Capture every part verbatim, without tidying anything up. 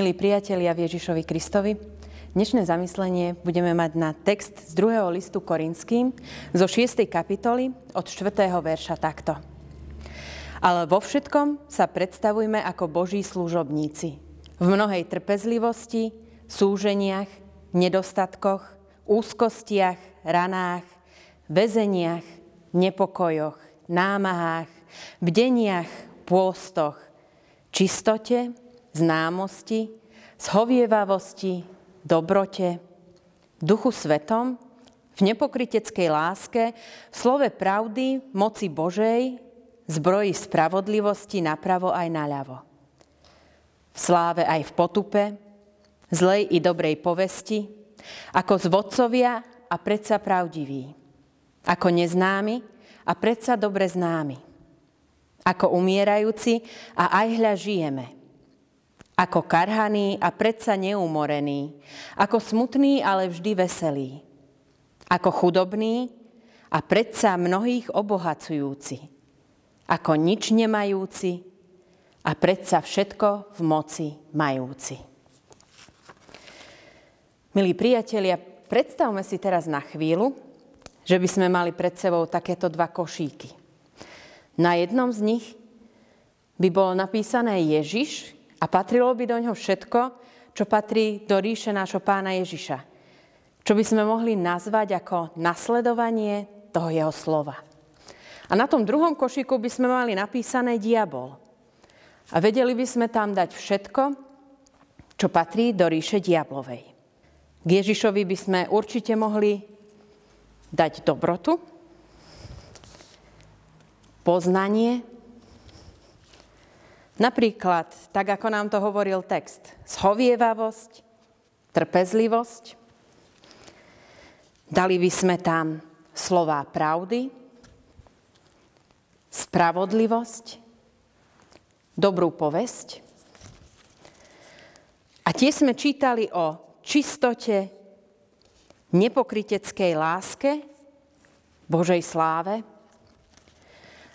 Milí priatelia v Ježišovi Kristovi, dnešné zamyslenie budeme mať na text z druhého listu Korinským zo šiestej kapitoly od štvrtého verša takto. Ale vo všetkom sa predstavujme ako Boží služobníci. V mnohej trpezlivosti, súženiach, nedostatkoch, úzkostiach, ranách, väzeniach, nepokojoch, námahách, bdeniach, pôstoch, čistote, známosti, zhovievavosti, dobrote, Duchu Svätom, v nepokryteckej láske, v slove pravdy, moci Božej, zbroji spravodlivosti napravo aj naľavo. V sláve aj v potupe, zlej i dobrej povesti, ako zvodcovia a predsa pravdiví, ako neznámi a predsa dobre známi, ako umierajúci a aj hľa žijeme, ako karhaný a predsa neumorený, ako smutný, ale vždy veselý, ako chudobný a predsa mnohých obohacujúci, ako nič nemajúci a predsa všetko v moci majúci. Milí priatelia, predstavme si teraz na chvíľu, že by sme mali pred sebou takéto dva košíky. Na jednom z nich by bolo napísané Ježiš, a patrilo by do ňoho všetko, čo patrí do ríše nášho Pána Ježiša. Čo by sme mohli nazvať ako nasledovanie toho jeho slova. A na tom druhom košíku by sme mali napísané diabol. A vedeli by sme tam dať všetko, čo patrí do ríše diablovej. K Ježišovi by sme určite mohli dať dobrotu, poznanie, napríklad, tak ako nám to hovoril text, zhovievavosť, trpezlivosť. Dali by sme tam slová pravdy, spravodlivosť, dobrú povesť. A tie sme čítali o čistote, nepokryteckej láske, Božej sláve.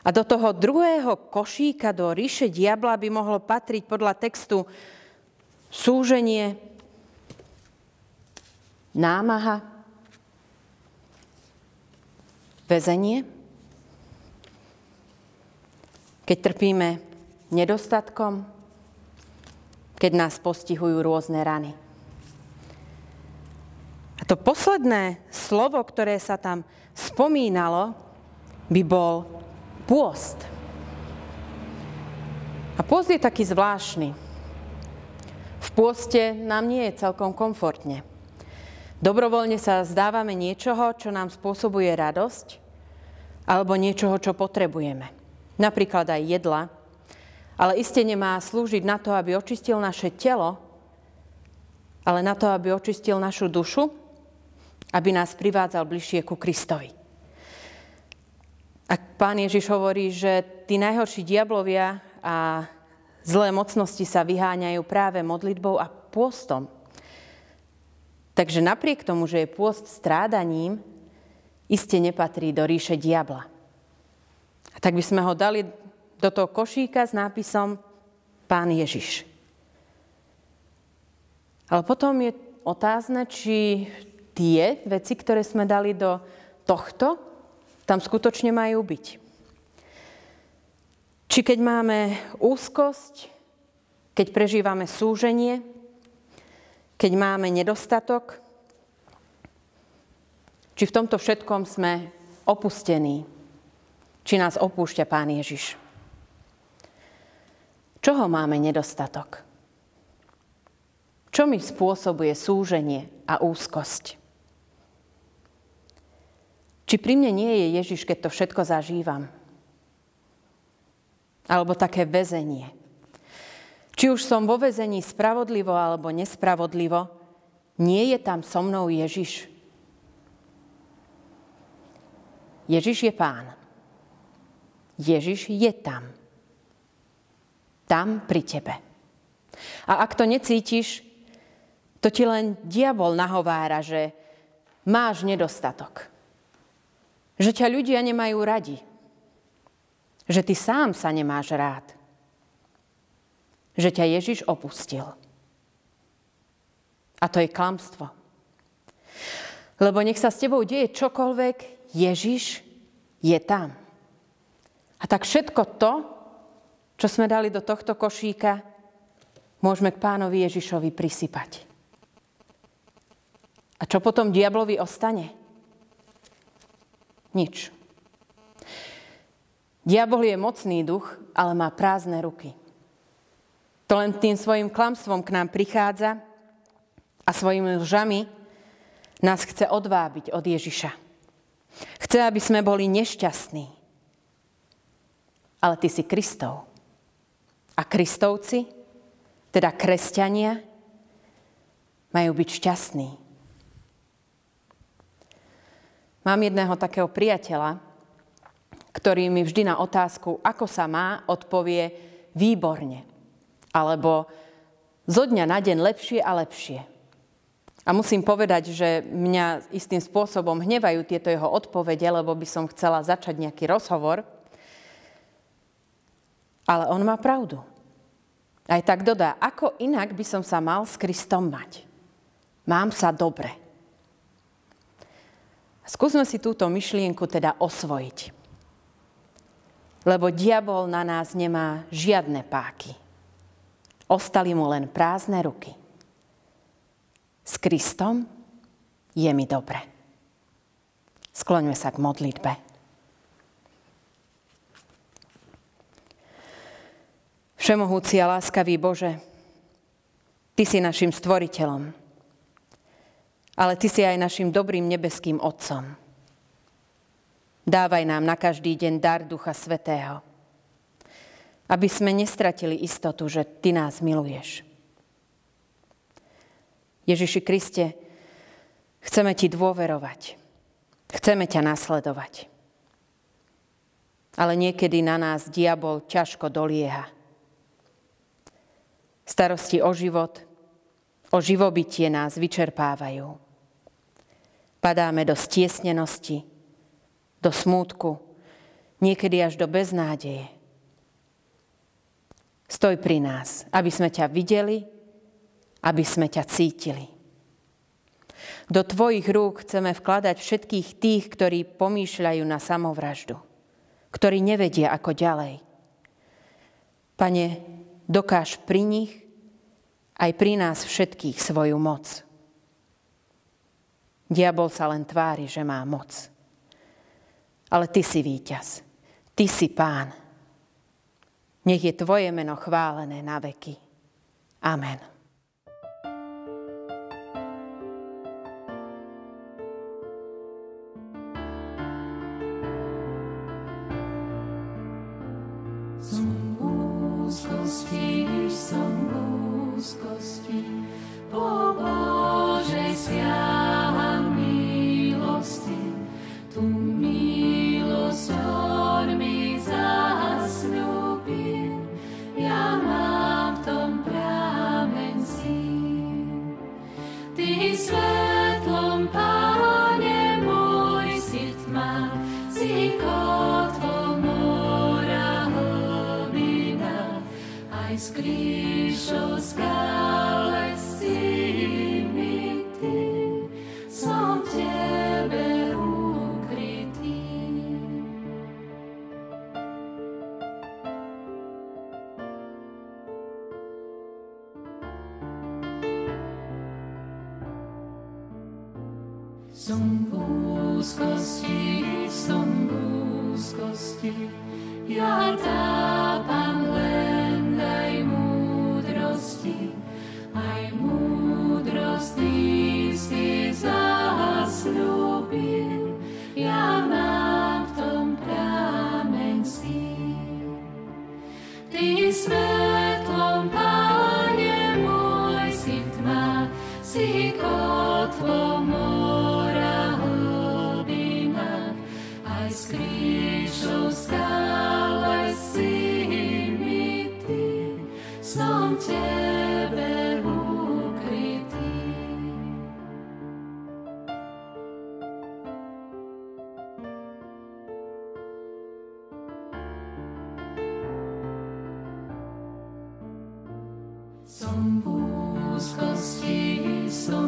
A do toho druhého košíka, do ríše diabla by mohlo patriť podľa textu súženie, námaha, väzenie. Keď trpíme nedostatkom, keď nás postihujú rôzne rany. A to posledné slovo, ktoré sa tam spomínalo, by bol pôst. A pôst je taký zvláštny. V pôste nám nie je celkom komfortne. Dobrovoľne sa zdávame niečoho, čo nám spôsobuje radosť, alebo niečoho, čo potrebujeme. Napríklad aj jedla, ale istene má slúžiť na to, aby očistil naše telo, ale na to, aby očistil našu dušu, aby nás privádzal bližšie ku Kristovi. A Pán Ježiš hovorí, že tí najhorší diablovia a zlé mocnosti sa vyháňajú práve modlitbou a pôstom. Takže napriek tomu, že je pôst strádaním, iste nepatrí do ríše diabla. A tak by sme ho dali do toho košíka s nápisom Pán Ježiš. Ale potom je otázne, či tie veci, ktoré sme dali do tohto, tam skutočne majú byť. Či keď máme úzkosť, keď prežívame súženie, keď máme nedostatok, či v tomto všetkom sme opustení, či nás opúšťa Pán Ježiš. Čoho máme nedostatok? Čo mi spôsobuje súženie a úzkosť? Či pri mne nie je Ježiš, keď to všetko zažívam? Alebo také väzenie. Či už som vo väzení spravodlivo alebo nespravodlivo, nie je tam so mnou Ježiš. Ježiš je Pán. Ježiš je tam. Tam pri tebe. A ak to necítiš, to ti len diabol nahovára, že máš nedostatok. Že ťa ľudia nemajú radi. Že ty sám sa nemáš rád. Že ťa Ježiš opustil. A to je klamstvo. Lebo nech sa s tebou deje čokoľvek, Ježiš je tam. A tak všetko to, čo sme dali do tohto košíka, môžeme k pánovi Ježišovi prisypať. A čo potom diablovi ostane? Nič. Diabol je mocný duch, ale má prázdne ruky. To len tým svojim klamstvom k nám prichádza a svojimi lžami nás chce odvábiť od Ježiša. Chce, aby sme boli nešťastní. Ale ty si Kristov. A Kristovci, teda kresťania, majú byť šťastní. Mám jedného takého priateľa, ktorý mi vždy na otázku, ako sa má, odpovie výborne. Alebo zo dňa na deň lepšie a lepšie. A musím povedať, že mňa istým spôsobom hnevajú tieto jeho odpovede, lebo by som chcela začať nejaký rozhovor. Ale on má pravdu. Aj tak dodá, ako inak by som sa mal s Kristom mať. Mám sa dobre. Skúsme si túto myšlienku teda osvojiť. Lebo diabol na nás nemá žiadne páky. Ostali mu len prázdne ruky. S Kristom je mi dobre. Skloňme sa k modlitbe. Všemohúci a láskavý Bože, Ty si našim stvoriteľom, ale Ty si aj našim dobrým nebeským Otcom. Dávaj nám na každý deň dar Ducha Svätého, aby sme nestratili istotu, že Ty nás miluješ. Ježiši Kriste, chceme Ti dôverovať. Chceme ťa nasledovať. Ale niekedy na nás diabol ťažko dolieha. Starosti o život, o živobytie nás vyčerpávajú. Padáme do stiesnenosti, do smútku, niekedy až do beznádeje. Stoj pri nás, aby sme ťa videli, aby sme ťa cítili. Do tvojich rúk chceme vkladať všetkých tých, ktorí pomýšľajú na samovraždu, ktorí nevedia, ako ďalej. Pane, dokáž pri nich aj pri nás všetkých svoju moc. Diabol sa len tvári, že má moc. Ale ty si víťaz, ty si pán. Nech je tvoje meno chválené na veky. Amen. Som v úzkosti, som v úzkosti, ja tápam len daj múdrosti, aj múdrosť ty si zasľúbil, ja mám v tom prámeň síl. Ty svetlom, Pane môj, si v tmách, si kotvou môj, skríšou skále si mi ty, som tebe ukrytý. Som v úzkosti, som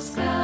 Sky.